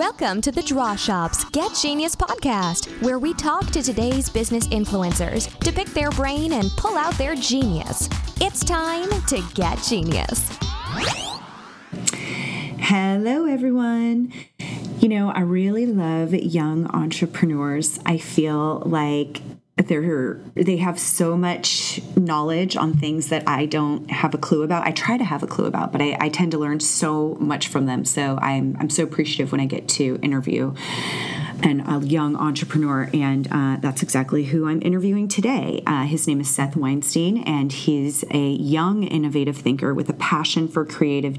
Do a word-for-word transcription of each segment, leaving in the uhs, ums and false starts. Welcome to the Draw Shop's Get Genius podcast, where we talk to today's business influencers to pick their brain and pull out their genius. It's time to get genius. Hello, everyone. You know, I really love young entrepreneurs. I feel like They're, they have so much knowledge on things that I don't have a clue about. I try to have a clue about, but I, I tend to learn so much from them. So I'm I'm so appreciative when I get to interview an, a young entrepreneur, and uh, that's exactly who I'm interviewing today. Uh, his name is Seth Weinstein, and he's a young, innovative thinker with a passion for creative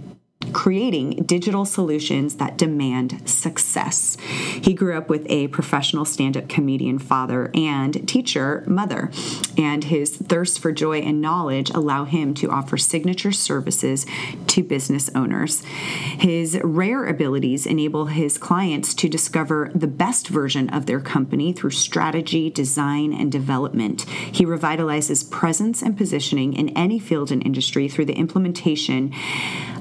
creating digital solutions that demand success. He grew up with a professional stand-up comedian father and teacher mother, and his thirst for joy and knowledge allow him to offer signature services to business owners. His rare abilities enable his clients to discover the best version of their company through strategy, design, and development. He revitalizes presence and positioning in any field and industry through the implementation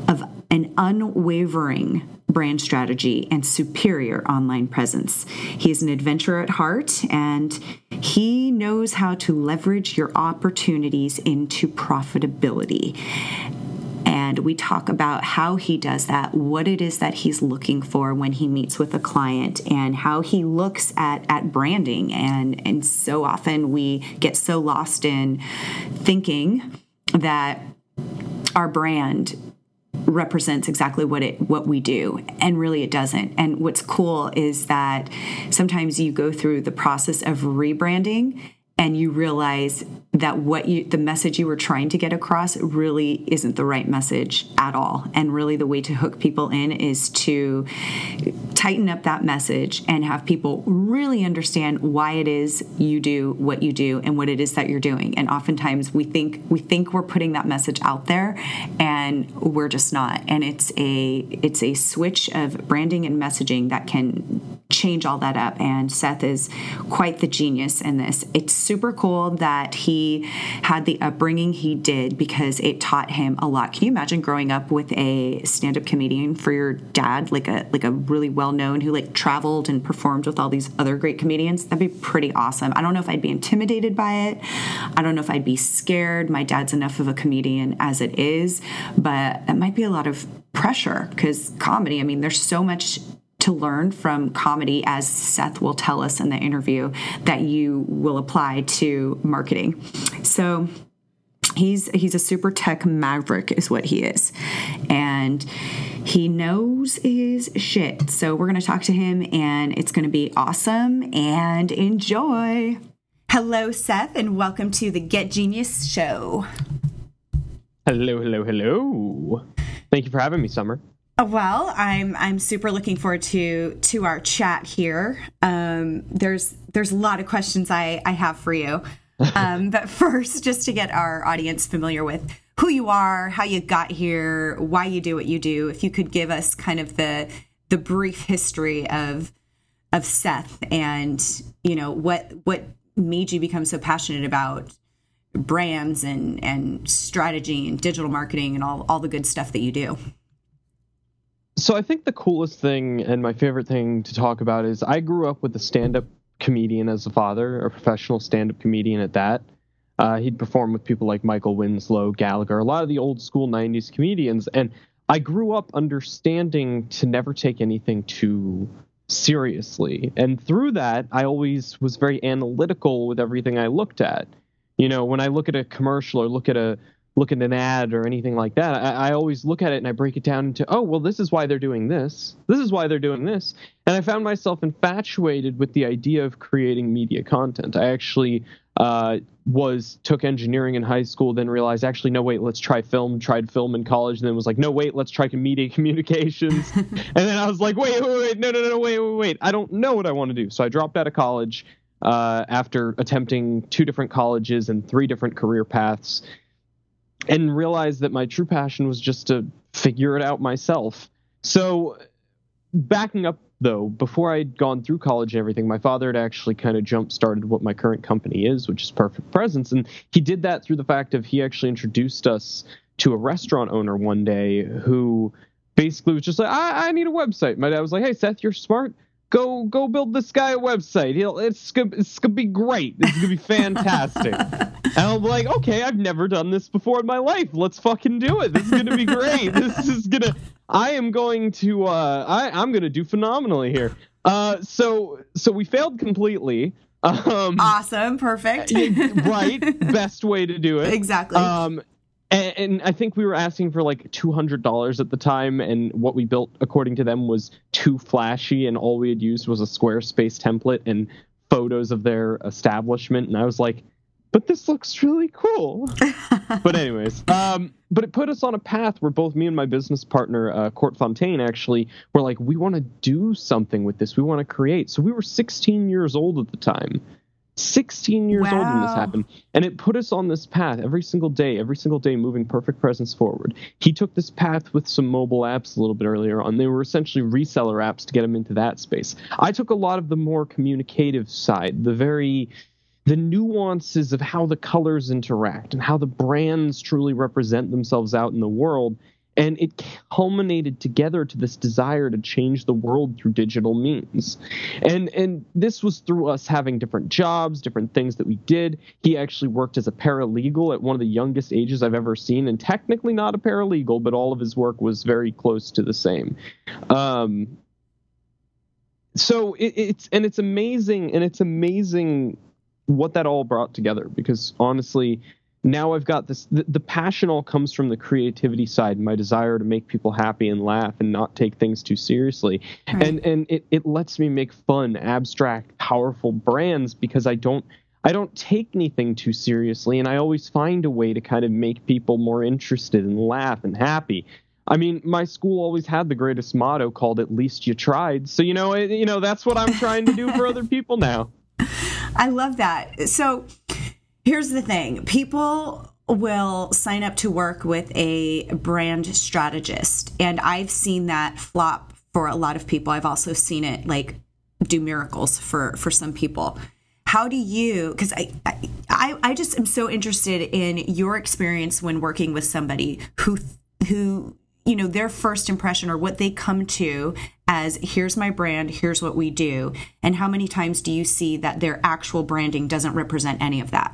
of an unwavering brand strategy and superior online presence. He is an adventurer at heart, and he knows how to leverage your opportunities into profitability. And we talk about how he does that, what it is that he's looking for when he meets with a client, and how he looks at, at branding. And, and so often we get so lost in thinking that our brand represents exactly what it what we do, and really it doesn't. And what's cool is that sometimes you go through the process of rebranding and you realize that what you the message you were trying to get across really isn't the right message at all. And really the way to hook people in is to tighten up that message and have people really understand why it is you do what you do and what it is that you're doing. And oftentimes we think we think we're putting that message out there, and we're just not. And it's a it's a switch of branding and messaging that can change all that up. And Seth is quite the genius in this. It's super cool that he had the upbringing he did, because it taught him a lot. Can you imagine growing up with a stand-up comedian for your dad, like a like a really well-known who like traveled and performed with all these other great comedians? That'd be pretty awesome. I don't know if I'd be intimidated by it. I don't know if I'd be scared. My dad's enough of a comedian as it is, but it might be a lot of pressure, because comedy, I mean, there's so much to learn from comedy, as Seth will tell us in the interview, that you will apply to marketing. So he's he's a super tech maverick is what he is, and he knows his shit. So we're going to talk to him, and it's going to be awesome, and enjoy. Hello, Seth, and welcome to the Get Genius show. Hello, hello, hello. Thank you for having me, Summer. Well, I'm I'm super looking forward to to our chat here. Um, there's there's a lot of questions I, I have for you. Um, but first, just to get our audience familiar with who you are, how you got here, why you do what you do, if you could give us kind of the the brief history of of Seth, and you know what what made you become so passionate about brands and, and strategy and digital marketing and all, all the good stuff that you do. So I think the coolest thing and my favorite thing to talk about is I grew up with a stand-up comedian as a father, a professional stand-up comedian at that. Uh, he'd perform with people like Michael Winslow, Gallagher, a lot of the old school nineties comedians. And I grew up understanding to never take anything too seriously. And through that, I always was very analytical with everything I looked at. You know, when I look at a commercial or look at a look at an ad or anything like that, I, I always look at it and I break it down into, oh, well, this is why they're doing this. This is why they're doing this. And I found myself infatuated with the idea of creating media content. I actually uh, was took engineering in high school, then realized, actually, no, wait, let's try film, tried film in college. And then was like, no, wait, let's try media communications. And then I was like, wait, wait, wait, no, no, no, wait, wait, wait. I don't know what I want to do. So I dropped out of college uh, after attempting two different colleges and three different career paths, and realized that my true passion was just to figure it out myself. So backing up, though, before I'd gone through college and everything, my father had actually kind of jump-started what my current company is, which is Perfect Presence. And he did that through the fact of he actually introduced us to a restaurant owner one day who basically was just like, I, I need a website. My dad was like, hey, Seth, you're smart. Go go build this guy a website. He'll, it's gonna, it's gonna be great. It's gonna be fantastic. And I'm like, okay, I've never done this before in my life. Let's fucking do it. This is gonna be great. This is gonna. I am going to. Uh, I I'm gonna do phenomenally here. Uh, so so we failed completely. Um, awesome, perfect. Right, best way to do it. Exactly. Um, and, and I think we were asking for like two hundred dollars at the time, and what we built, according to them, was too flashy, and all we had used was a Squarespace template and photos of their establishment. And I was like, but this looks really cool. But anyways, um, but it put us on a path where both me and my business partner, uh, Court Fontaine, actually were like, we want to do something with this. We want to create. So we were sixteen years old at the time, sixteen years wow. old when this happened. And it put us on this path every single day, every single day, moving Perfect Presence forward. He took this path with some mobile apps a little bit earlier on. They were essentially reseller apps to get him into that space. I took a lot of the more communicative side, the very... the nuances of how the colors interact and how the brands truly represent themselves out in the world. And it culminated together to this desire to change the world through digital means. And and this was through us having different jobs, different things that we did. He actually worked as a paralegal at one of the youngest ages I've ever seen, and technically not a paralegal, but all of his work was very close to the same. Um, so it, it's and it's amazing, and it's amazing... what that all brought together, because honestly, now I've got this, the, the passion all comes from the creativity side, my desire to make people happy and laugh and not take things too seriously. Right. And, and it, it lets me make fun, abstract, powerful brands because I don't, I don't take anything too seriously. And I always find a way to kind of make people more interested and laugh and happy. I mean, my school always had the greatest motto called, at least you tried. So, you know, it, you know, that's what I'm trying to do for other people now. I love that. So here's the thing. People will sign up to work with a brand strategist, and I've seen that flop for a lot of people. I've also seen it like do miracles for, for some people. How do you, because I, I I just am so interested in your experience when working with somebody who who, you know, their first impression or what they come to as here's my brand, here's what we do, and how many times do you see that their actual branding doesn't represent any of that?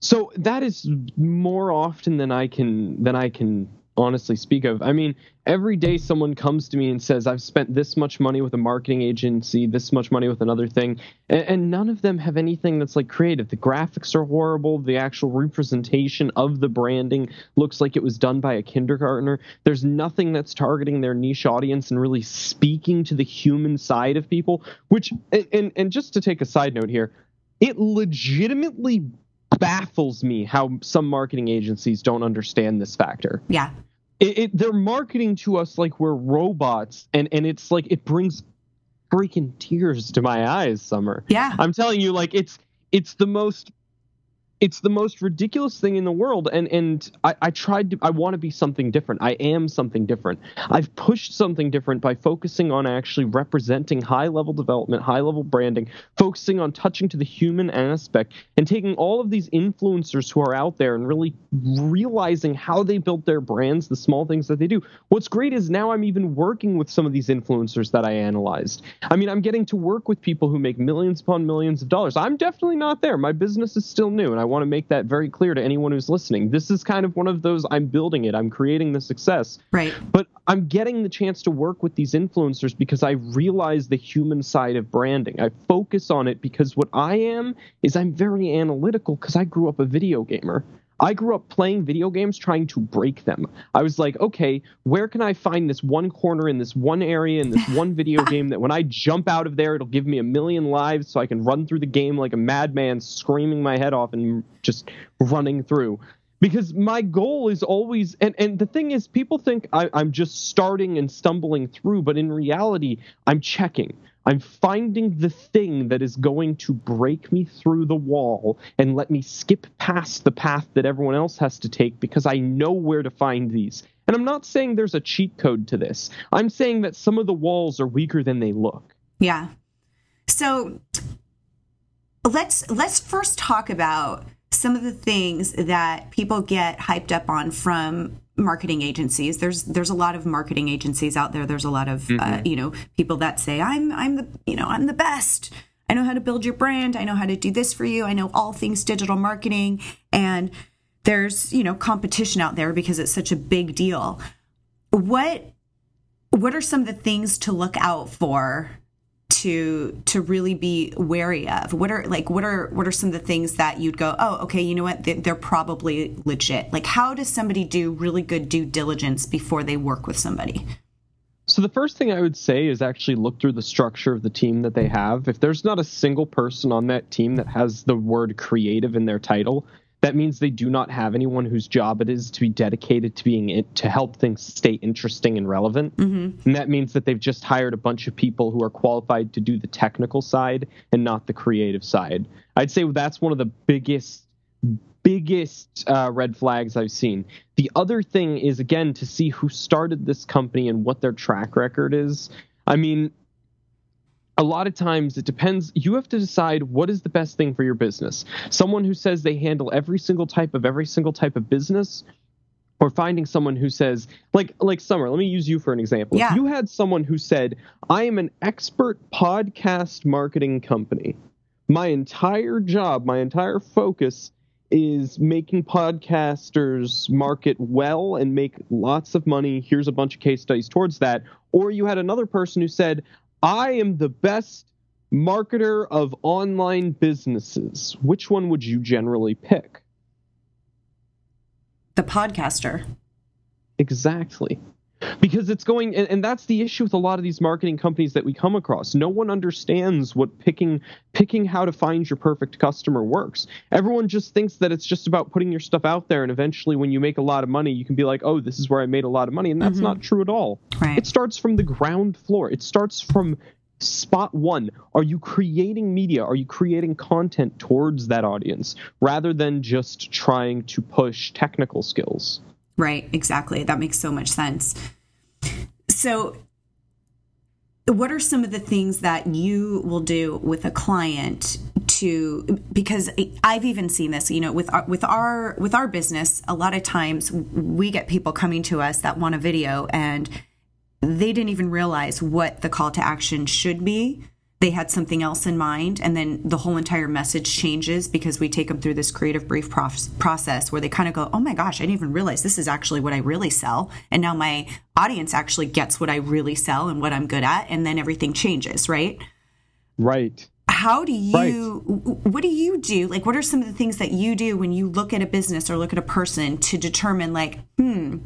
So that is more often than I can than I can honestly speak of. I mean, every day someone comes to me and says, I've spent this much money with a marketing agency, this much money with another thing, and, and none of them have anything that's like creative. The graphics are horrible. The actual representation of the branding looks like it was done by a kindergartner. There's nothing that's targeting their niche audience and really speaking to the human side of people, which, and, and just to take a side note here, it legitimately baffles me how some marketing agencies don't understand this factor. Yeah. It, it, they're marketing to us like we're robots, and, and it's like it brings freaking tears to my eyes, Summer. Yeah. I'm telling you, like it's it's the most it's the most ridiculous thing in the world. And and I, I tried to I want to be something different. I am something different. I've pushed something different by focusing on actually representing high level development, high level branding, focusing on touching to the human aspect and taking all of these influencers who are out there and really realizing how they built their brands, the small things that they do. What's great is now I'm even working with some of these influencers that I analyzed. I mean, I'm getting to work with people who make millions upon millions of dollars. I'm definitely not there. My business is still new, and I want to make that very clear to anyone who's listening. This is kind of one of those, I'm building it, I'm creating the success. Right. But I'm getting the chance to work with these influencers because I realize the human side of branding. I focus on it because what I am is I'm very analytical because I grew up a video gamer. I grew up playing video games, trying to break them. I was like, okay, where can I find this one corner in this one area in this one video game that when I jump out of there, it'll give me a million lives so I can run through the game like a madman, screaming my head off and just running through. Because my goal is always, and, and the thing is, people think I, I'm just starting and stumbling through, but in reality, I'm checking. I'm finding the thing that is going to break me through the wall and let me skip past the path that everyone else has to take because I know where to find these. And I'm not saying there's a cheat code to this. I'm saying that some of the walls are weaker than they look. Yeah. So let's let's first talk about some of the things that people get hyped up on from marketing agencies. There's there's a lot of marketing agencies out there. There's a lot of mm-hmm. uh, you know, people that say I'm I'm the you know I'm the best. I know how to build your brand. I know how to do this for you. I know all things digital marketing. And there's, you know, competition out there because it's such a big deal. What what are some of the things to look out for to to really be wary of? What are like what are what are some of the things that you'd go, oh, okay, you know what? They're probably legit. Like, how does somebody do really good due diligence before they work with somebody? So the first thing I would say is actually look through the structure of the team that they have. If there's not a single person on that team that has the word creative in their title, that means they do not have anyone whose job it is to be dedicated to being it, to help things stay interesting and relevant. Mm-hmm. And that means that they've just hired a bunch of people who are qualified to do the technical side and not the creative side. I'd say that's one of the biggest biggest uh, red flags I've seen. The other thing is, again, to see who started this company and what their track record is. I mean, a lot of times it depends. You have to decide what is the best thing for your business. Someone who says they handle every single type of every single type of business, or finding someone who says, like, like Summer, let me use you for an example. Yeah. If you had someone who said, I am an expert podcast marketing company. My entire job, my entire focus is making podcasters market well and make lots of money. Here's a bunch of case studies towards that. Or you had another person who said, I am the best marketer of online businesses. Which one would you generally pick? The podcaster. Exactly. Because it's going, and, and that's the issue with a lot of these marketing companies that we come across. No one understands what picking, picking how to find your perfect customer works. Everyone just thinks that it's just about putting your stuff out there, and eventually when you make a lot of money, you can be like, oh, this is where I made a lot of money, and that's mm-hmm. not true at all. Right. It starts from the ground floor. It starts from spot one. Are you creating media? Are you creating content towards that audience, rather than just trying to push technical skills? Right, exactly. That makes so much sense. So what are some of the things that you will do with a client to, because I've even seen this, you know, with our, with our, with our business, a lot of times we get people coming to us that want a video and they didn't even realize what the call to action should be. They had something else in mind, and then the whole entire message changes because we take them through this creative brief prof- process where they kind of go, oh my gosh, I didn't even realize this is actually what I really sell. And now my audience actually gets what I really sell and what I'm good at. And then everything changes, right? Right. How do you, right. what do you do? Like, what are some of the things that you do when you look at a business or look at a person to determine like, hmm,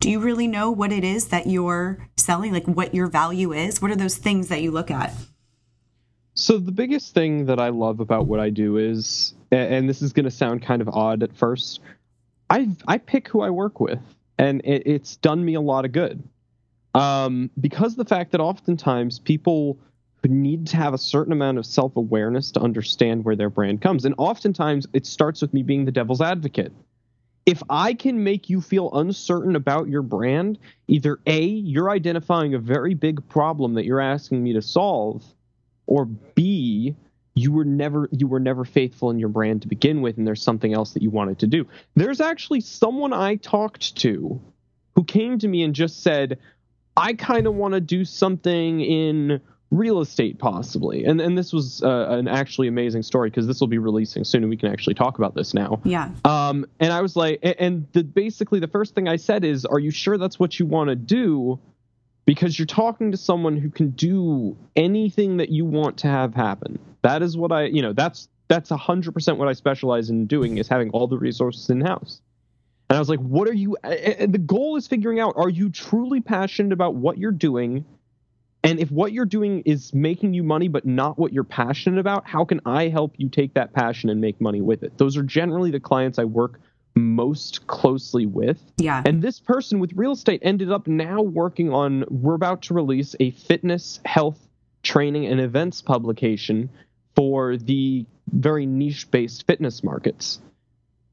do you really know what it is that you're selling? Like what your value is? What are those things that you look at? So the biggest thing that I love about what I do is, and this is going to sound kind of odd at first, I I pick who I work with, and it, it's done me a lot of good. Um, because the fact that oftentimes people need to have a certain amount of self-awareness to understand where their brand comes. And oftentimes it starts with me being the devil's advocate. If I can make you feel uncertain about your brand, either A, you're identifying a very big problem that you're asking me to solve, or B, you were never you were never faithful in your brand to begin with, and there's something else that you wanted to do. There's actually someone I talked to who came to me and just said, I kind of want to do something in real estate possibly. And and this was uh, an actually amazing story because this will be releasing soon and we can actually talk about this now. Yeah. Um. And I was like, and the, basically the first thing I said is, are you sure that's what you want to do? Because you're talking to someone who can do anything that you want to have happen. That is what I, you know, that's that's one hundred percent what I specialize in doing, is having all the resources in-house. And I was like, what are you, and the goal is figuring out, are you truly passionate about what you're doing? And if what you're doing is making you money but not what you're passionate about, how can I help you take that passion and make money with it? Those are generally the clients I work with most closely with. Yeah. And this person with real estate ended up now working on, we're about to release a fitness, health, training, and events publication for the very niche-based fitness markets.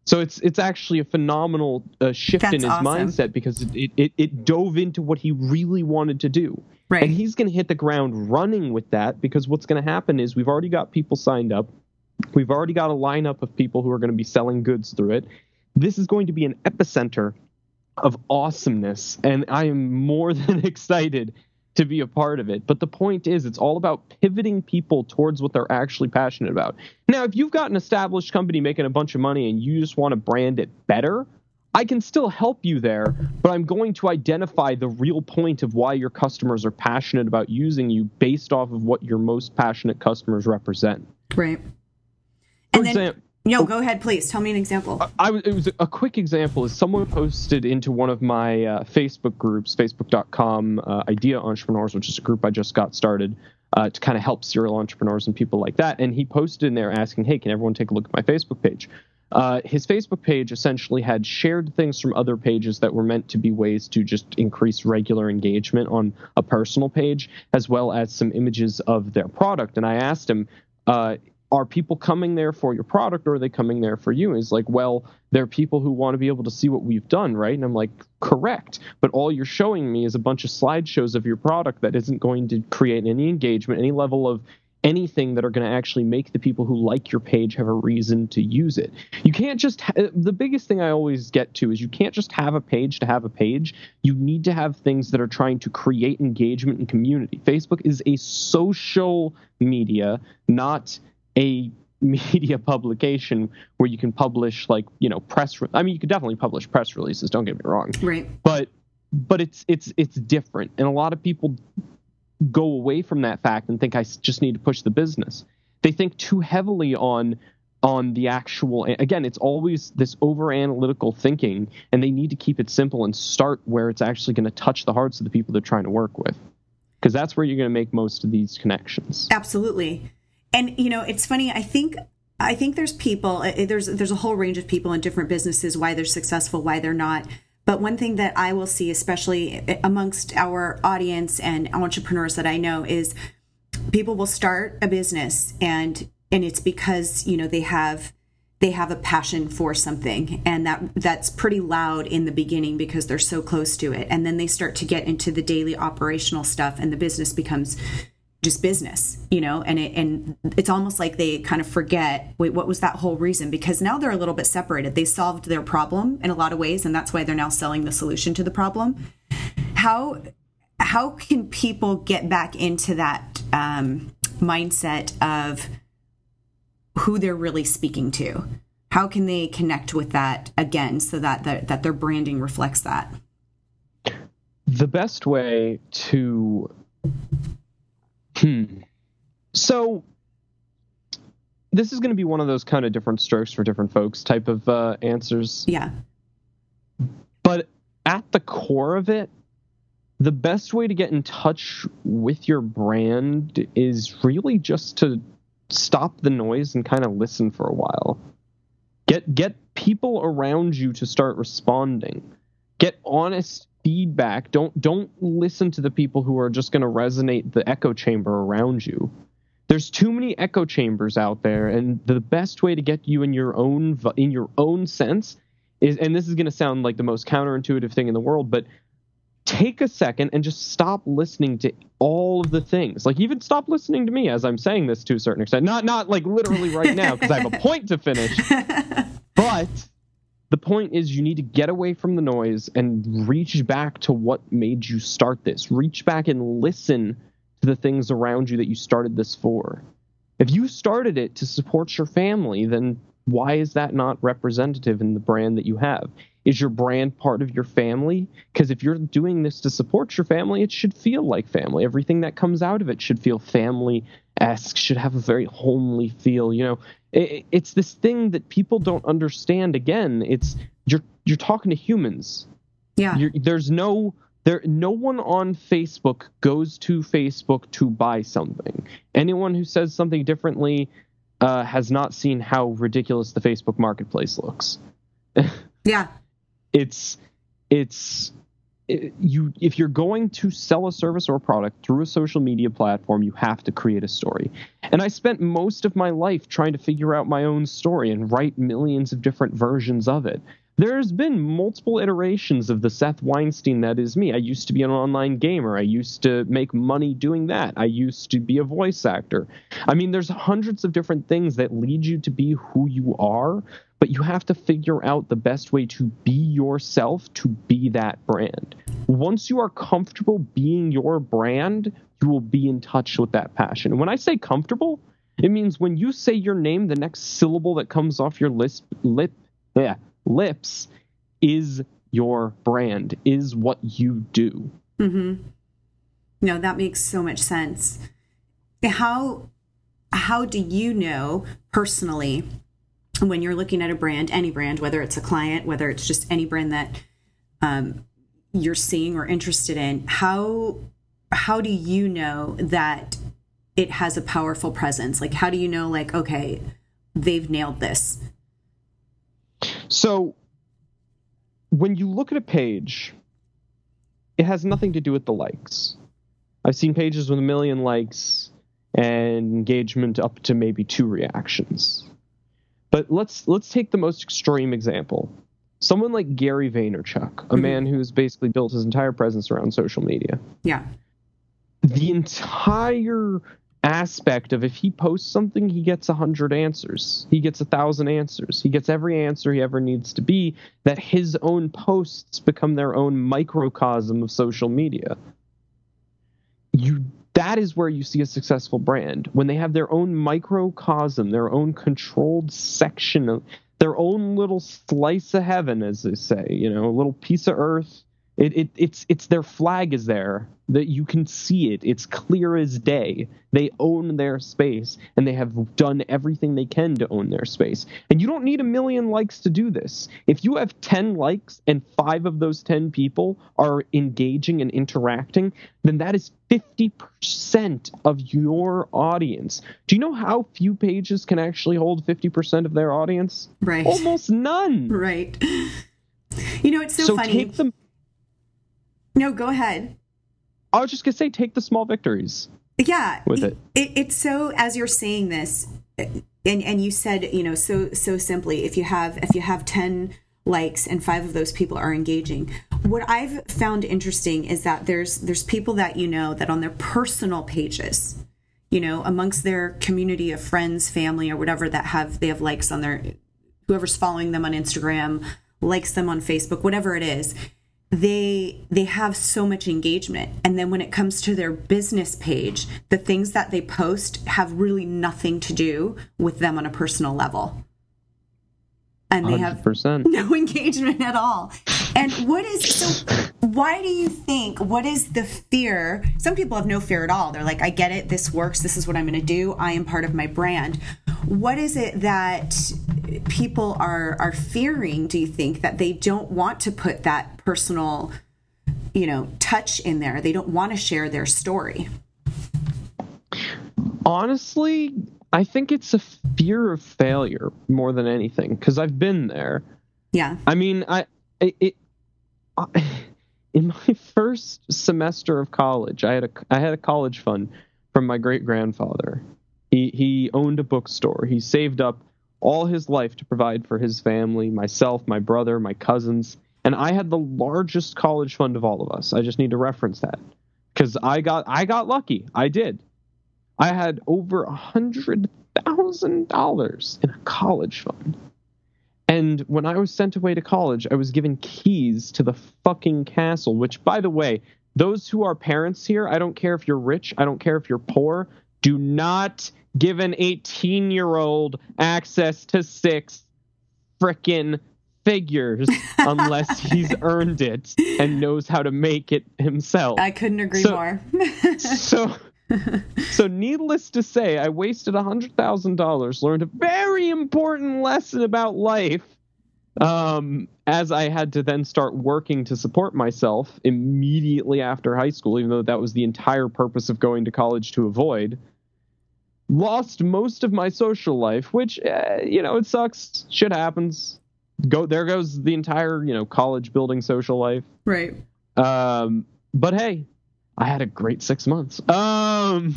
So it's it's actually a phenomenal uh, shift That's in his awesome. mindset, because it, it, it dove into what he really wanted to do. Right. And he's going to hit the ground running with that, because what's going to happen is we've already got people signed up. We've already got a lineup of people who are going to be selling goods through it. This is going to be an epicenter of awesomeness, and I am more than excited to be a part of it. But the point is, it's all about pivoting people towards what they're actually passionate about. Now, if you've got an established company making a bunch of money and you just want to brand it better, I can still help you there, but I'm going to identify the real point of why your customers are passionate about using you based off of what your most passionate customers represent. Right. And For then, example, no, go ahead, please. Tell me an example. I, I it was a quick example is someone posted into one of my uh, Facebook groups, facebook dot com uh, Idea Entrepreneurs, which is a group I just got started uh, to kind of help serial entrepreneurs and people like that. And he posted in there asking, hey, can everyone take a look at my Facebook page? Uh, his Facebook page essentially had shared things from other pages that were meant to be ways to just increase regular engagement on a personal page, as well as some images of their product. And I asked him, uh, are people coming there for your product or are they coming there for you? And he's like, well, there are people who want to be able to see what we've done, right? And I'm like, correct. But all you're showing me is a bunch of slideshows of your product that isn't going to create any engagement, any level of anything that are going to actually make the people who like your page have a reason to use it. You can't just, ha- the biggest thing I always get to is you can't just have a page to have a page. You need to have things that are trying to create engagement and community. Facebook is a social media, not a media publication where you can publish like, you know, press, re- I mean, you could definitely publish press releases, don't get me wrong. Right. But, but it's, it's, it's different. And a lot of people go away from that fact and think I just need to push the business. They think too heavily on on the actual, again, it's always this over analytical thinking, and they need to keep it simple and start where it's actually going to touch the hearts of the people they're trying to work with, because that's where you're going to make most of these connections. Absolutely. And you know, it's funny, I think I think there's people there's there's a whole range of people in different businesses, why they're successful, why they're not. But one thing that I will see, especially amongst our audience and entrepreneurs that I know, is people will start a business and and it's because, you know, they have they have a passion for something, and that that's pretty loud in the beginning because they're so close to it. And then they start to get into the daily operational stuff and the business becomes just business, you know, and it, and it's almost like they kind of forget, wait, what was that whole reason? Because now they're a little bit separated. They solved their problem in a lot of ways, and that's why they're now selling the solution to the problem. How how can people get back into that um, mindset of who they're really speaking to? How can they connect with that again so that the, that their branding reflects that? The best way to... Hmm. So this is going to be one of those kind of different strokes for different folks type of uh, answers. Yeah. But at the core of it, the best way to get in touch with your brand is really just to stop the noise and kind of listen for a while. Get get people around you to start responding. Get honest feedback. Don't don't listen to the people who are just going to resonate the echo chamber around you. There's too many echo chambers out there, and the best way to get you in your own in your own sense is, and this is going to sound like the most counterintuitive thing in the world, but take a second and just stop listening to all of the things. Like, even stop listening to me as I'm saying this to a certain extent. Not not like literally right now, because I have a point to finish. But the point is, you need to get away from the noise and reach back to what made you start this. Reach back and listen to the things around you that you started this for. If you started it to support your family, then why is that not representative in the brand that you have? Is your brand part of your family? Because if you're doing this to support your family, it should feel like family. Everything that comes out of it should feel family-esque, should have a very homely feel. You know, it, it's this thing that people don't understand. Again, it's you're you're talking to humans. Yeah. You're, there's no there no one on Facebook goes to Facebook to buy something. Anyone who says something differently uh, has not seen how ridiculous the Facebook marketplace looks. Yeah. It's, it's, it, you, if you're going to sell a service or a product through a social media platform, you have to create a story. And I spent most of my life trying to figure out my own story and write millions of different versions of it. There's been multiple iterations of the Seth Weinstein that is me. I used to be an online gamer. I used to make money doing that. I used to be a voice actor. I mean, there's hundreds of different things that lead you to be who you are. but you have to figure out the best way to be yourself, to be that brand. Once you are comfortable being your brand, you will be in touch with that passion. And when I say comfortable, it means when you say your name, the next syllable that comes off your list, lip, yeah, lips is your brand, is what you do. Mm-hmm. No, that makes so much sense. How, how do you know personally when you're looking at a brand, any brand, whether it's a client, whether it's just any brand that um, you're seeing or interested in, how how do you know that it has a powerful presence? Like, how do you know, like, okay, they've nailed this? So when you look at a page, it has nothing to do with the likes. I've seen pages with a million likes and engagement up to maybe two reactions. But let's let's take the most extreme example. Someone like Gary Vaynerchuk, a mm-hmm. man who's basically built his entire presence around social media. Yeah. The entire aspect of if he posts something, he gets one hundred answers. He gets one thousand answers. He gets every answer he ever needs to be, that his own posts become their own microcosm of social media. You That is where you see a successful brand, when they have their own microcosm, their own controlled section, of their own little slice of heaven, as they say, you know, a little piece of earth. It, it, it's, it's their flag is there, that you can see it. It's clear as day. They own their space, and they have done everything they can to own their space. And you don't need a million likes to do this. If you have ten likes and five of those ten people are engaging and interacting, then that is fifty percent of your audience. Do you know how few pages can actually hold fifty percent of their audience? Right. Almost none. Right. You know, it's so, so funny. Take them... No, go ahead. I was just going to say, take the small victories. Yeah. With it. it. It's so, as you're saying this, and, and you said, you know, so, so simply, if you have, if you have ten likes and five of those people are engaging, what I've found interesting is that there's, there's people that, you know, that on their personal pages, you know, amongst their community of friends, family, or whatever, that have, they have likes on their, whoever's following them on Instagram, likes them on Facebook, whatever it is. They they have so much engagement. And then when it comes to their business page, the things that they post have really nothing to do with them on a personal level. And they one hundred percent have no engagement at all. And what is, so why do you think, what is the fear? Some people have no fear at all. They're like, I get it. This works. This is what I'm going to do. I am part of my brand. What is it that people are, are fearing, do you think, that they don't want to put that personal, you know, touch in there? They don't want to share their story. Honestly, I think it's a fear of failure more than anything, because I've been there. Yeah. I mean, I, it, it I, in my first semester of college, I had a, I had a college fund from my great grandfather. He, he owned a bookstore. He saved up all his life to provide for his family, myself, my brother, my cousins. And I had the largest college fund of all of us. I just need to reference that, because I got, I got lucky. I did. I had over one hundred thousand dollars in a college fund. And when I was sent away to college, I was given keys to the fucking castle, which, by the way, those who are parents here, I don't care if you're rich, I don't care if you're poor, do not give an eighteen-year-old access to six frickin' figures unless he's earned it and knows how to make it himself. I couldn't agree so, more. so... So needless to say, I wasted one hundred thousand dollars, learned a very important lesson about life, um, as I had to then start working to support myself immediately after high school, even though that was the entire purpose of going to college to avoid. Lost most of my social life, which, eh, you know, it sucks. Shit happens. Go There goes the entire, you know, college building social life. Right. Um, but hey. I had a great six months. Um,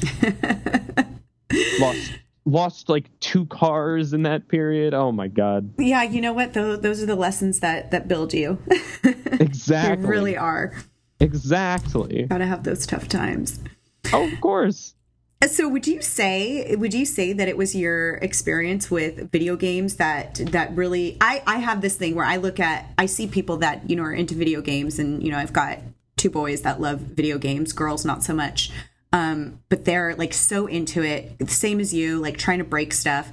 lost, lost like two cars in that period. Oh my God. Yeah. You know what? Those, those are the lessons that, that build you. Exactly. They really are. Exactly. Gotta have those tough times. Oh, of course. So would you say would you say that it was your experience with video games that that really I, I have this thing where I look at I see people that, you know, are into video games, and, you know, I've got two boys that love video games, girls not so much. Um, but they're like so into it, same as you, like trying to break stuff.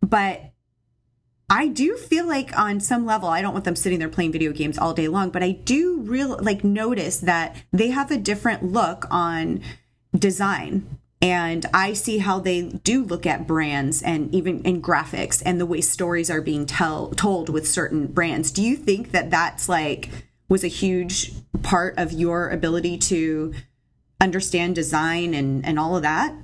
But I do feel like on some level, I don't want them sitting there playing video games all day long, but I do real like notice that they have a different look on design. And I see how they do look at brands and even in graphics and the way stories are being tell, told with certain brands. Do you think that that's like was a huge part of your ability to understand design and, and all of that?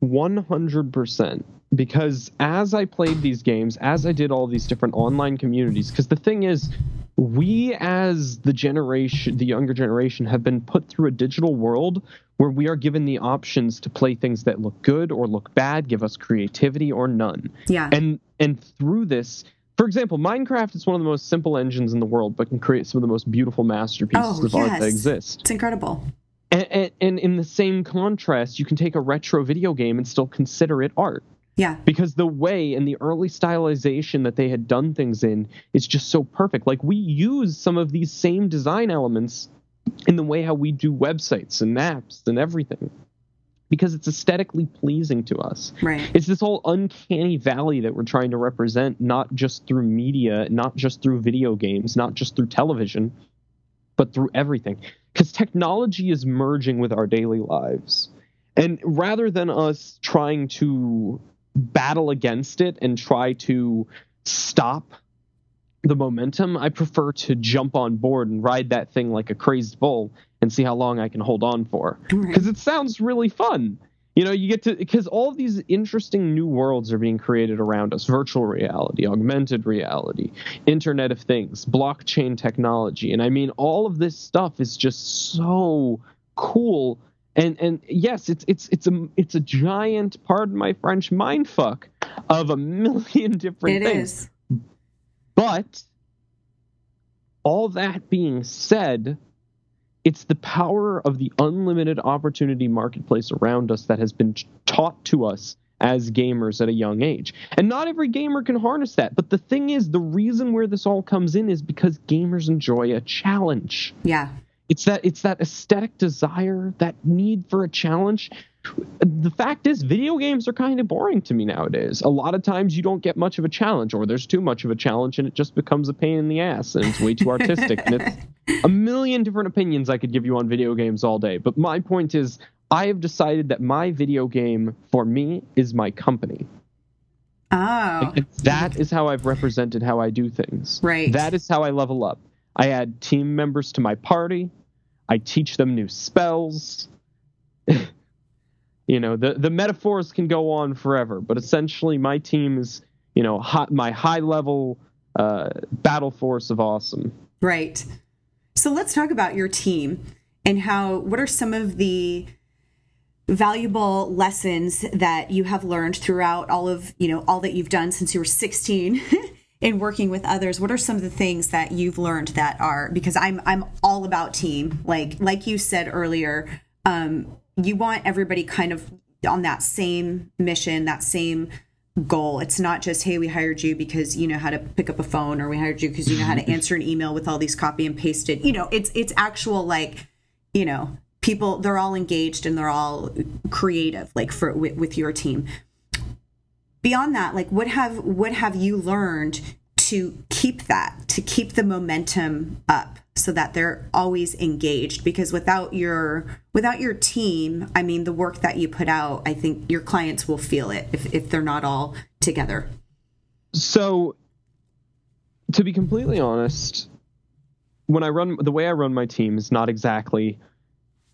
one hundred percent. Because as I played these games, as I did all these different online communities, because the thing is, we as the generation, the younger generation, have been put through a digital world where we are given the options to play things that look good or look bad, give us creativity or none. Yeah. And and through this, for example, Minecraft is one of the most simple engines in the world, but can create some of the most beautiful masterpieces oh, of yes. art that exist. It's incredible. And, and, and in the same contrast, you can take a retro video game and still consider it art. Yeah. Because the way and the early stylization that they had done things in is just so perfect. Like, we use some of these same design elements in the way how we do websites and maps and everything, because it's aesthetically pleasing to us. Right. It's this whole uncanny valley that we're trying to represent, not just through media, not just through video games, not just through television, but through everything. Because technology is merging with our daily lives. And rather than us trying to battle against it and try to stop the momentum, I prefer to jump on board and ride that thing like a crazed bull and see how long I can hold on for. Because it sounds really fun. You know, you get to, because all of these interesting new worlds are being created around us. Virtual reality, augmented reality, Internet of Things, blockchain technology. And I mean, all of this stuff is just so cool. And and yes, it's it's it's a it's a giant, pardon my French, mindfuck of a million different it things. It is. But all that being said, it's the power of the unlimited opportunity marketplace around us that has been taught to us as gamers at a young age. And not every gamer can harness that. But the thing is, the reason where this all comes in is because gamers enjoy a challenge. Yeah. It's that it's that aesthetic desire, that need for a challenge. The fact is, video games are kind of boring to me nowadays. A lot of times you don't get much of a challenge, or there's too much of a challenge and it just becomes a pain in the ass and it's way too artistic. And it's a million different opinions I could give you on video games all day. But my point is, I have decided that my video game for me is my company. Oh. And that is how I've represented how I do things. Right. That is how I level up. I add team members to my party. I teach them new spells. You know, the, the metaphors can go on forever, but essentially my team is, you know, hot, my high level uh, battle force of awesome. Right. So let's talk about your team and how, what are some of the valuable lessons that you have learned throughout all of, you know, all that you've done since you were sixteen? In working with others, what are some of the things that you've learned that are, because I'm I'm all about team. Like like you said earlier, um, you want everybody kind of on that same mission, that same goal. It's not just, hey, we hired you because you know how to pick up a phone, or we hired you because you know how to answer an email with all these copy and pasted. You know, it's it's actual, like, you know, people, they're all engaged and they're all creative, like for with, with your team. Beyond that, like what have what have you learned to keep that, to keep the momentum up so that they're always engaged? Because without your without your team, I mean, the work that you put out, I think your clients will feel it if, if they're not all together. So to be completely honest, when I run the way I run my team is not exactly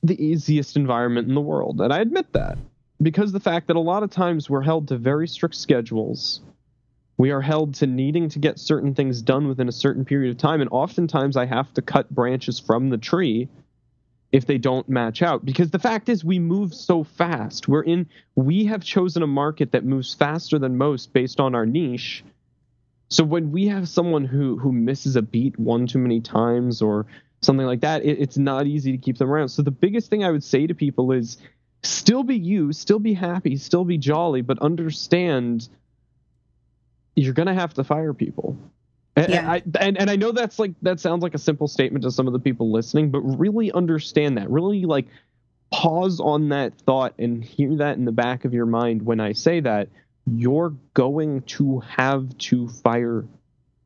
the easiest environment in the world. And I admit that. Because the fact that a lot of times we're held to very strict schedules, we are held to needing to get certain things done within a certain period of time, and oftentimes I have to cut branches from the tree if they don't match out. Because the fact is, we move so fast. We're in, we have chosen a market that moves faster than most based on our niche. So when we have someone who, who misses a beat one too many times or something like that, it, it's not easy to keep them around. So the biggest thing I would say to people is, still be you, still be happy, still be jolly, but understand you're going to have to fire people. And, yeah. I, and and I know that's like, that sounds like a simple statement to some of the people listening, but really understand that. Really, like, pause on that thought and hear that in the back of your mind when I say that. You're going to have to fire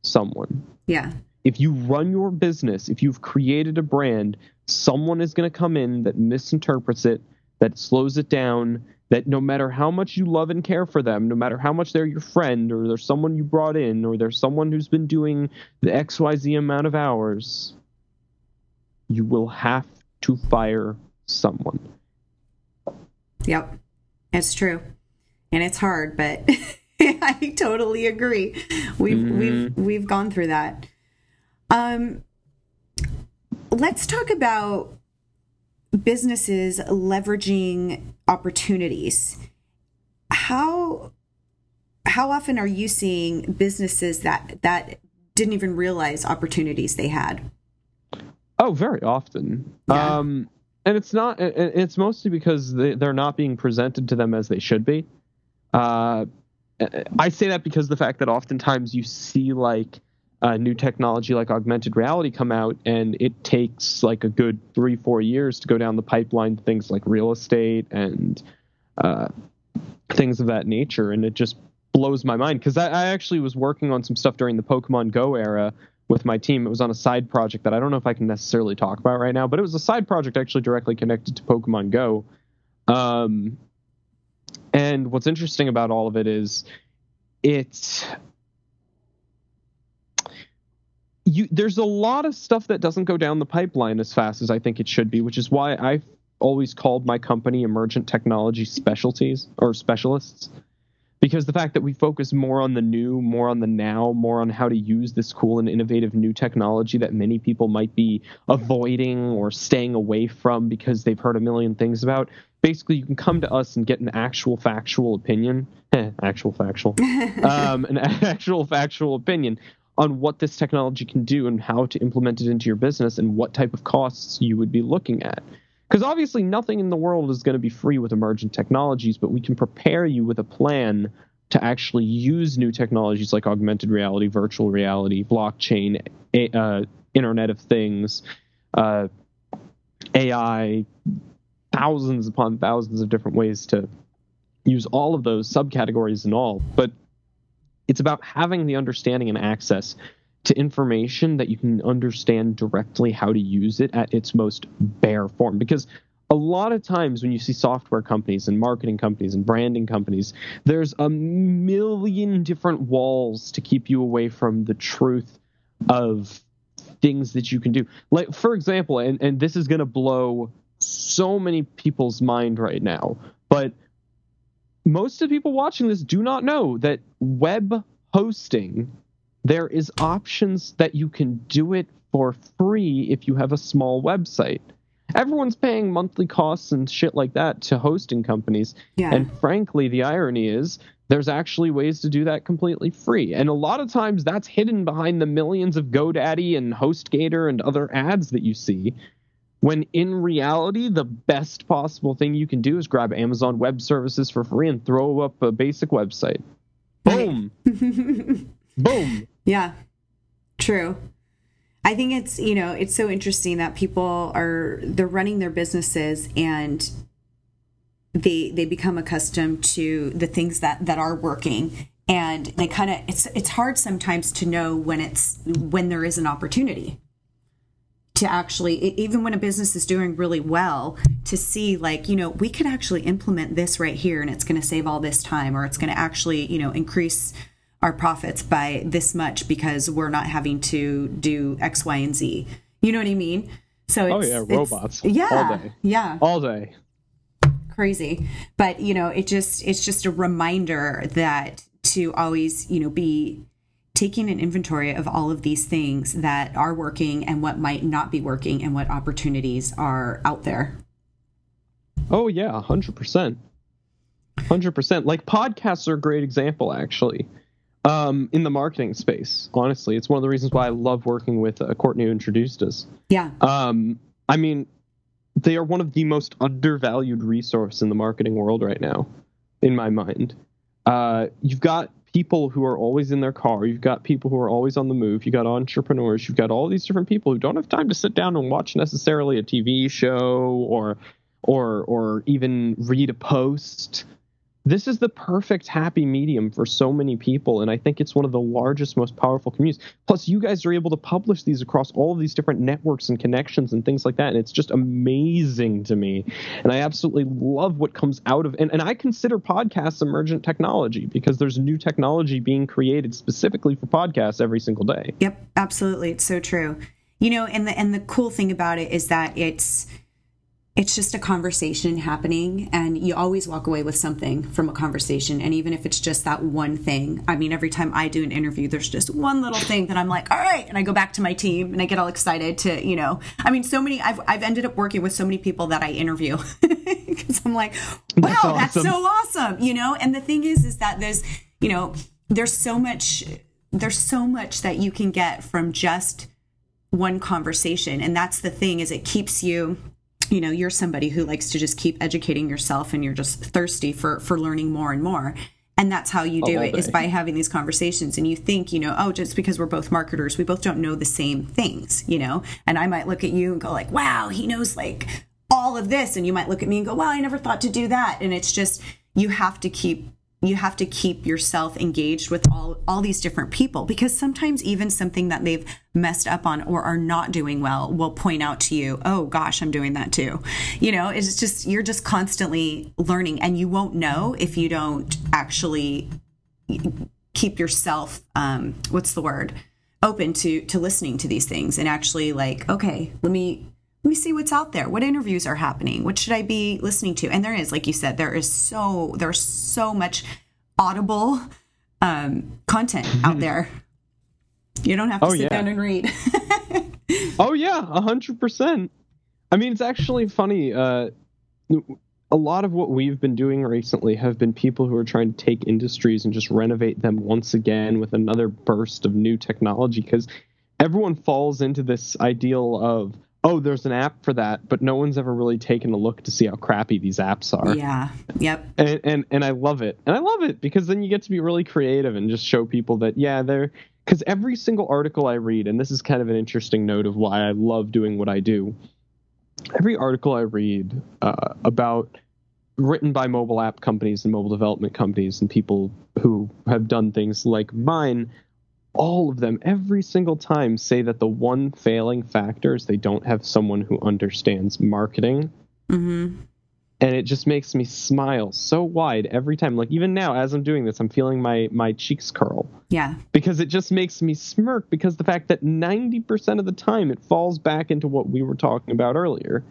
someone. Yeah. If you run your business, if you've created a brand, someone is going to come in that misinterprets it, that slows it down, that no matter how much you love and care for them, no matter how much they're your friend or they're someone you brought in or they're someone who's been doing the X Y Z amount of hours, you will have to fire someone. Yep, it's true. And it's hard, but I totally agree. We've mm-hmm. we've we've gone through that. Um, let's talk about businesses leveraging opportunities. How how often are you seeing businesses that that didn't even realize opportunities they had? Oh, very often. Yeah. Um, and it's not. It's mostly because they, they're not being presented to them as they should be. Uh, I say that because the fact that oftentimes you see like uh, new technology like augmented reality come out, and it takes like a good three, four years to go down the pipeline to things like real estate and uh, things of that nature. And it just blows my mind because I, I actually was working on some stuff during the Pokemon Go era with my team. It was on a side project that I don't know if I can necessarily talk about right now, but it was a side project actually directly connected to Pokemon Go. Um, And what's interesting about all of it is it's you, there's a lot of stuff that doesn't go down the pipeline as fast as I think it should be, which is why I've always called my company Emergent Technology Specialties or Specialists, because the fact that we focus more on the new, more on the now, more on how to use this cool and innovative new technology that many people might be avoiding or staying away from because they've heard a million things about. Basically, you can come to us and get an actual factual opinion, actual factual, um, an actual factual opinion on what this technology can do and how to implement it into your business and what type of costs you would be looking at. Because obviously nothing in the world is going to be free with emergent technologies, but we can prepare you with a plan to actually use new technologies like augmented reality, virtual reality, blockchain, a, uh, Internet of Things, uh, A I, thousands upon thousands of different ways to use all of those subcategories and all. But it's about having the understanding and access to information that you can understand directly how to use it at its most bare form. Because a lot of times when you see software companies and marketing companies and branding companies, there's a million different walls to keep you away from the truth of things that you can do. Like, for example, and, and this is going to blow so many people's mind right now, but most of the people watching this do not know that web hosting, there is options that you can do it for free if you have a small website. Everyone's paying monthly costs and shit like that to hosting companies. Yeah. And frankly, the irony is there's actually ways to do that completely free. And a lot of times that's hidden behind the millions of GoDaddy and HostGator and other ads that you see. When in reality, the best possible thing you can do is grab Amazon Web Services for free and throw up a basic website. Boom. Right. Boom. Yeah, true. I think it's, you know, it's so interesting that people are, they're running their businesses and they they become accustomed to the things that, that are working. And they kind of, it's it's hard sometimes to know when it's, when there is an opportunity to actually, even when a business is doing really well, to see like, you know, we could actually implement this right here and it's going to save all this time, or it's going to actually, you know, increase our profits by this much because we're not having to do X, Y, and Z. You know what I mean? So it's, oh yeah, robots. It's, yeah, all day. Yeah, all day. Crazy, but you know, it just it's just a reminder that to always, you know, be taking an inventory of all of these things that are working and what might not be working and what opportunities are out there. Oh yeah, one hundred percent. one hundred percent. Like podcasts are a great example, actually, um, in the marketing space. Honestly, it's one of the reasons why I love working with uh, Courtney, who introduced us. Yeah. Um, I mean, they are one of the most undervalued resources in the marketing world right now, in my mind. Uh, you've got people who are always in their car. You've got people who are always on the move. You've got entrepreneurs. You've got all these different people who don't have time to sit down and watch necessarily a T V show or or or even read a post. This is the perfect happy medium for so many people, and I think it's one of the largest, most powerful communities. Plus, you guys are able to publish these across all of these different networks and connections and things like that, and it's just amazing to me. And I absolutely love what comes out of – and I consider podcasts emergent technology because there's new technology being created specifically for podcasts every single day. Yep, absolutely. It's so true. You know, and the, and the cool thing about it is that it's – it's just a conversation happening, and you always walk away with something from a conversation. And even if it's just that one thing, I mean, every time I do an interview, there's just one little thing that I'm like, all right. And I go back to my team and I get all excited to, you know, I mean, so many, I've, I've ended up working with so many people that I interview because I'm like, wow, that's, awesome. that's so awesome. You know? And the thing is, is that there's, you know, there's so much, there's so much that you can get from just one conversation. And that's the thing, is it keeps you, you know, you're somebody who likes to just keep educating yourself, and you're just thirsty for, for learning more and more. And that's how you do it, is by having these conversations. And you think, you know, oh, just because we're both marketers, we both don't know the same things, you know, and I might look at you and go like, wow, he knows like all of this. And you might look at me and go, wow, I never thought to do that. And it's just, you have to keep, you have to keep yourself engaged with all, all these different people, because sometimes even something that they've messed up on or are not doing well will point out to you, oh gosh, I'm doing that too. You know, it's just, you're just constantly learning, and you won't know if you don't actually keep yourself, um, what's the word, open to, to listening to these things and actually like, okay, let me, let me see what's out there. What interviews are happening? What should I be listening to? And there is, like you said, there is so, there's so much audible, um, content out there. You don't have to oh, sit yeah. down and read. Oh yeah. A hundred percent. I mean, it's actually funny. Uh, a lot of what we've been doing recently have been people who are trying to take industries and just renovate them once again with another burst of new technology. 'Cause everyone falls into this ideal of, oh, there's an app for that, but no one's ever really taken a look to see how crappy these apps are. Yeah. Yep. And, and, and I love it. And I love it because then you get to be really creative and just show people that, yeah, they're, because every single article I read, and this is kind of an interesting note of why I love doing what I do. Every article I read uh, about written by mobile app companies and mobile development companies and people who have done things like mine, all of them, every single time, say that the one failing factor is they don't have someone who understands marketing. Mm-hmm. And it just makes me smile so wide every time. Like even now, as I'm doing this, I'm feeling my my cheeks curl. Yeah. Because it just makes me smirk, because the fact that ninety percent of the time it falls back into what we were talking about earlier.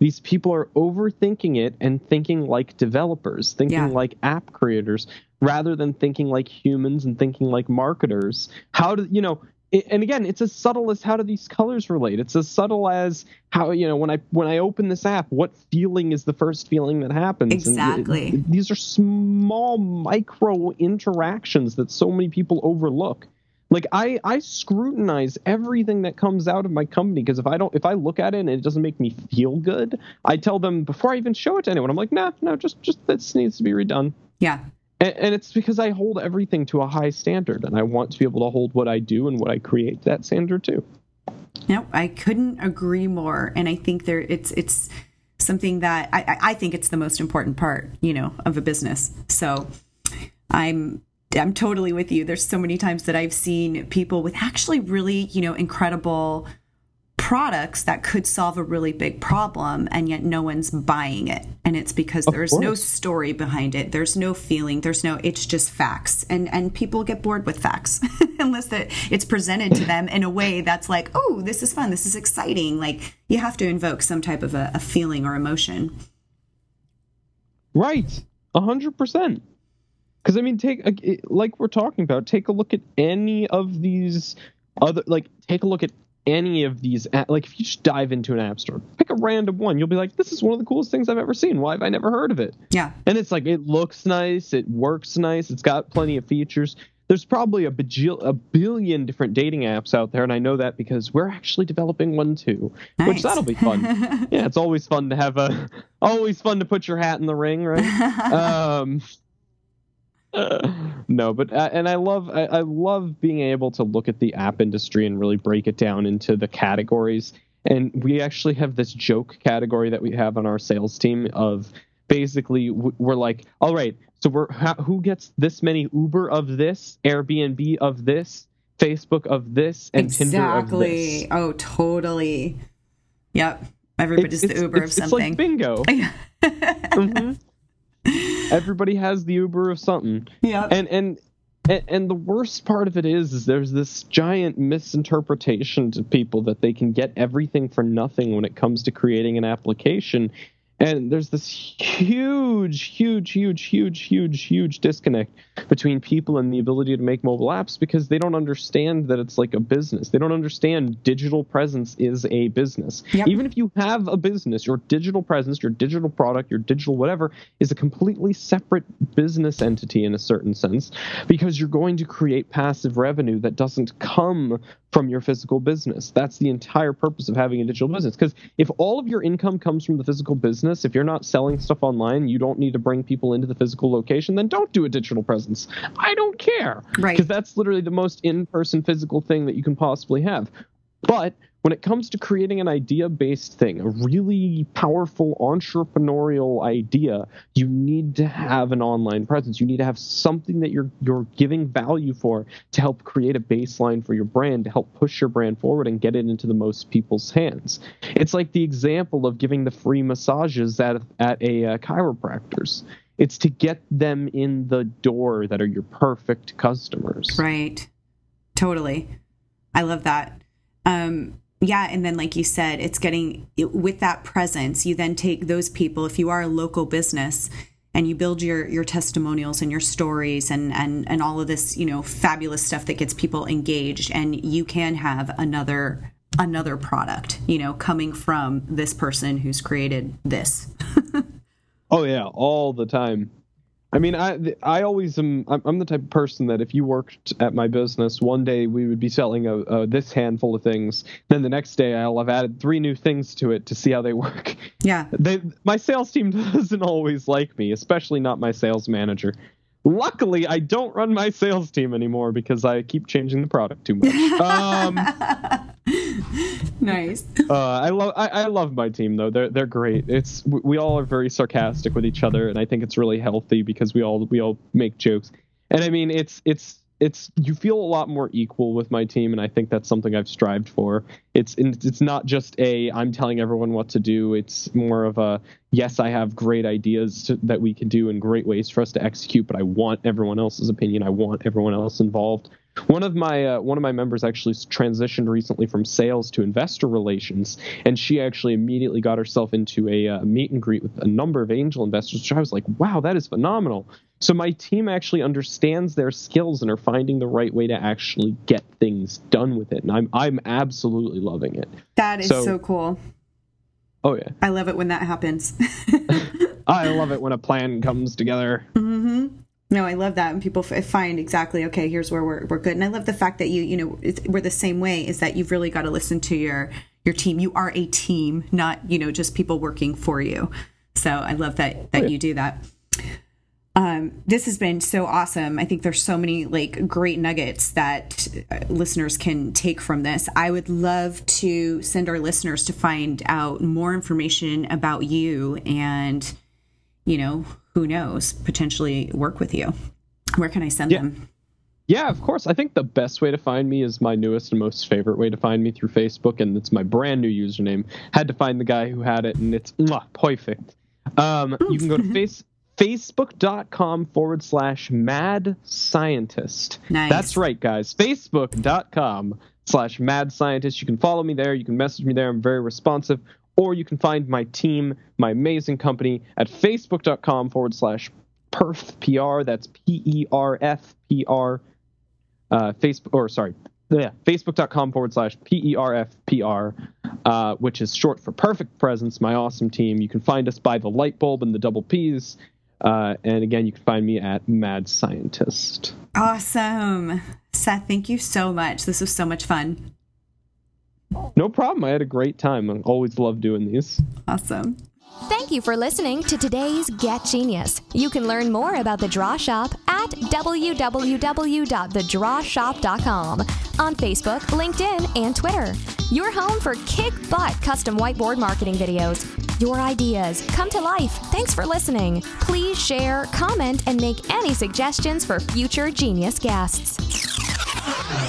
These people are overthinking it and thinking like developers, thinking yeah. like app creators, rather than thinking like humans and thinking like marketers. How do you know? It, and again, it's as subtle as how do these colors relate? It's as subtle as how, you know, when I when I open this app, what feeling is the first feeling that happens? Exactly. And it, it, these are small micro interactions that so many people overlook. Like I, I scrutinize everything that comes out of my company, because if I don't, if I look at it and it doesn't make me feel good, I tell them before I even show it to anyone. I'm like, nah, no, just just this needs to be redone. Yeah. And, and it's because I hold everything to a high standard, and I want to be able to hold what I do and what I create to that standard too. No, I couldn't agree more. And I think there, it's it's something that I I think it's the most important part, you know, of a business. So I'm. I'm totally with you. There's so many times that I've seen people with actually really, you know, incredible products that could solve a really big problem, and yet no one's buying it. And it's because there's no story behind it. There's no feeling. There's no, it's just facts. And and people get bored with facts unless that it's presented to them in a way that's like, oh, this is fun. This is exciting. Like you have to invoke some type of a, a feeling or emotion. Right. A hundred percent. Because, I mean, take like we're talking about, take a look at any of these other, like, take a look at any of these, like, if you just dive into an app store, pick a random one, you'll be like, this is one of the coolest things I've ever seen. Why have I never heard of it? Yeah. And it's like, it looks nice, it works nice, it's got plenty of features. There's probably a, bajil- a billion different dating apps out there, and I know that because we're actually developing one too. Nice. Which that'll be fun. Yeah, it's always fun to have a, always fun to put your hat in the ring, right? um, uh, no, but uh, and I love I, I love being able to look at the app industry and really break it down into the categories. And we actually have this joke category that we have on our sales team of basically we're like, all right, so we're who gets this many Uber of this, Airbnb of this, Facebook of this, and exactly. Tinder of this. Exactly. Oh, totally. Yep. Everybody's it's, the Uber it's, of it's something. It's like bingo. Mm-hmm. Everybody has the Uber of something. Yeah. And and. And the worst part of it is, is there's this giant misinterpretation to people that they can get everything for nothing when it comes to creating an application. And there's this huge, huge, huge, huge, huge, huge disconnect between people and the ability to make mobile apps because they don't understand that it's like a business. They don't understand digital presence is a business. Yep. Even if you have a business, your digital presence, your digital product, your digital whatever is a completely separate business entity in a certain sense because you're going to create passive revenue that doesn't come from your physical business. That's the entire purpose of having a digital business, because if all of your income comes from the physical business, if you're not selling stuff online, you don't need to bring people into the physical location, then don't do a digital presence. I don't care. Right. Because that's literally the most in-person physical thing that you can possibly have. But when it comes to creating an idea-based thing, a really powerful entrepreneurial idea, you need to have an online presence. You need to have something that you're you're giving value for to help create a baseline for your brand, to help push your brand forward and get it into the most people's hands. It's like the example of giving the free massages at, at a uh, chiropractor's. It's to get them in the door that are your perfect customers. Right. Totally. I love that. Um. Yeah. And then, like you said, it's getting with that presence, you then take those people, if you are a local business and you build your, your testimonials and your stories and, and, and all of this, you know, fabulous stuff that gets people engaged, and you can have another, another product, you know, coming from this person who's created this. Oh yeah. All the time. I mean, I I always am. I'm the type of person that if you worked at my business, one day we would be selling a, a this handful of things. Then the next day, I'll have added three new things to it to see how they work. Yeah. They, my sales team doesn't always like me, especially not my sales manager. Luckily, I don't run my sales team anymore because I keep changing the product too much. Um, nice. Uh, I love I, I love my team though. They're they're great. It's we all are very sarcastic with each other, and I think it's really healthy because we all we all make jokes. And I mean, it's it's it's you feel a lot more equal with my team, and I think that's something I've strived for. It's it's not just a I'm telling everyone what to do. It's more of a yes, I have great ideas to, that we can do and great ways for us to execute, but I want everyone else's opinion. I want everyone else involved. One of my uh, one of my members actually transitioned recently from sales to investor relations, and she actually immediately got herself into a uh, meet and greet with a number of angel investors, which I was like, wow, that is phenomenal. So my team actually understands their skills and are finding the right way to actually get things done with it, and I'm I'm absolutely loving it. That is so, so cool. Oh yeah, I love it when that happens. I love it when a plan comes together. Mm-hmm. No, I love that, and people f- find exactly okay. Here's where we're we're good, and I love the fact that you you know it's, we're the same way. Is that you've really got to listen to your your team. You are a team, not you know just people working for you. So I love that that oh, yeah. you do that. Um, this has been so awesome. I think there's so many like great nuggets that listeners can take from this. I would love to send our listeners to find out more information about you and, you know, who knows, potentially work with you. Where can I send yeah. them? Yeah, of course. I think the best way to find me is my newest and most favorite way to find me through Facebook. And it's my brand new username. Had to find the guy who had it, and it's mwah, perfect. Um, you can go to face. Facebook.com forward slash mad scientist. Nice. That's right, guys. Facebook.com slash mad scientist. You can follow me there. You can message me there. I'm very responsive. Or you can find my team, my amazing company at Facebook.com forward slash perf PR. That's P E R F P R. Uh, Facebook, or sorry. Yeah, Facebook.com forward slash P E R F P R, uh, which is short for Perfect Presence, my awesome team. You can find us by the light bulb and the double P's. Uh, and again, you can find me at Mad Scientist. Awesome. Seth, thank you so much. This was so much fun. No problem. I had a great time. I always love doing these. Awesome. Thank you for listening to today's Get Genius. You can learn more about The Draw Shop at w w w dot the draw shop dot com, on Facebook, LinkedIn, and Twitter. Your home for kick-butt custom whiteboard marketing videos. Your ideas come to life. Thanks for listening. Please share, comment, and make any suggestions for future Genius guests.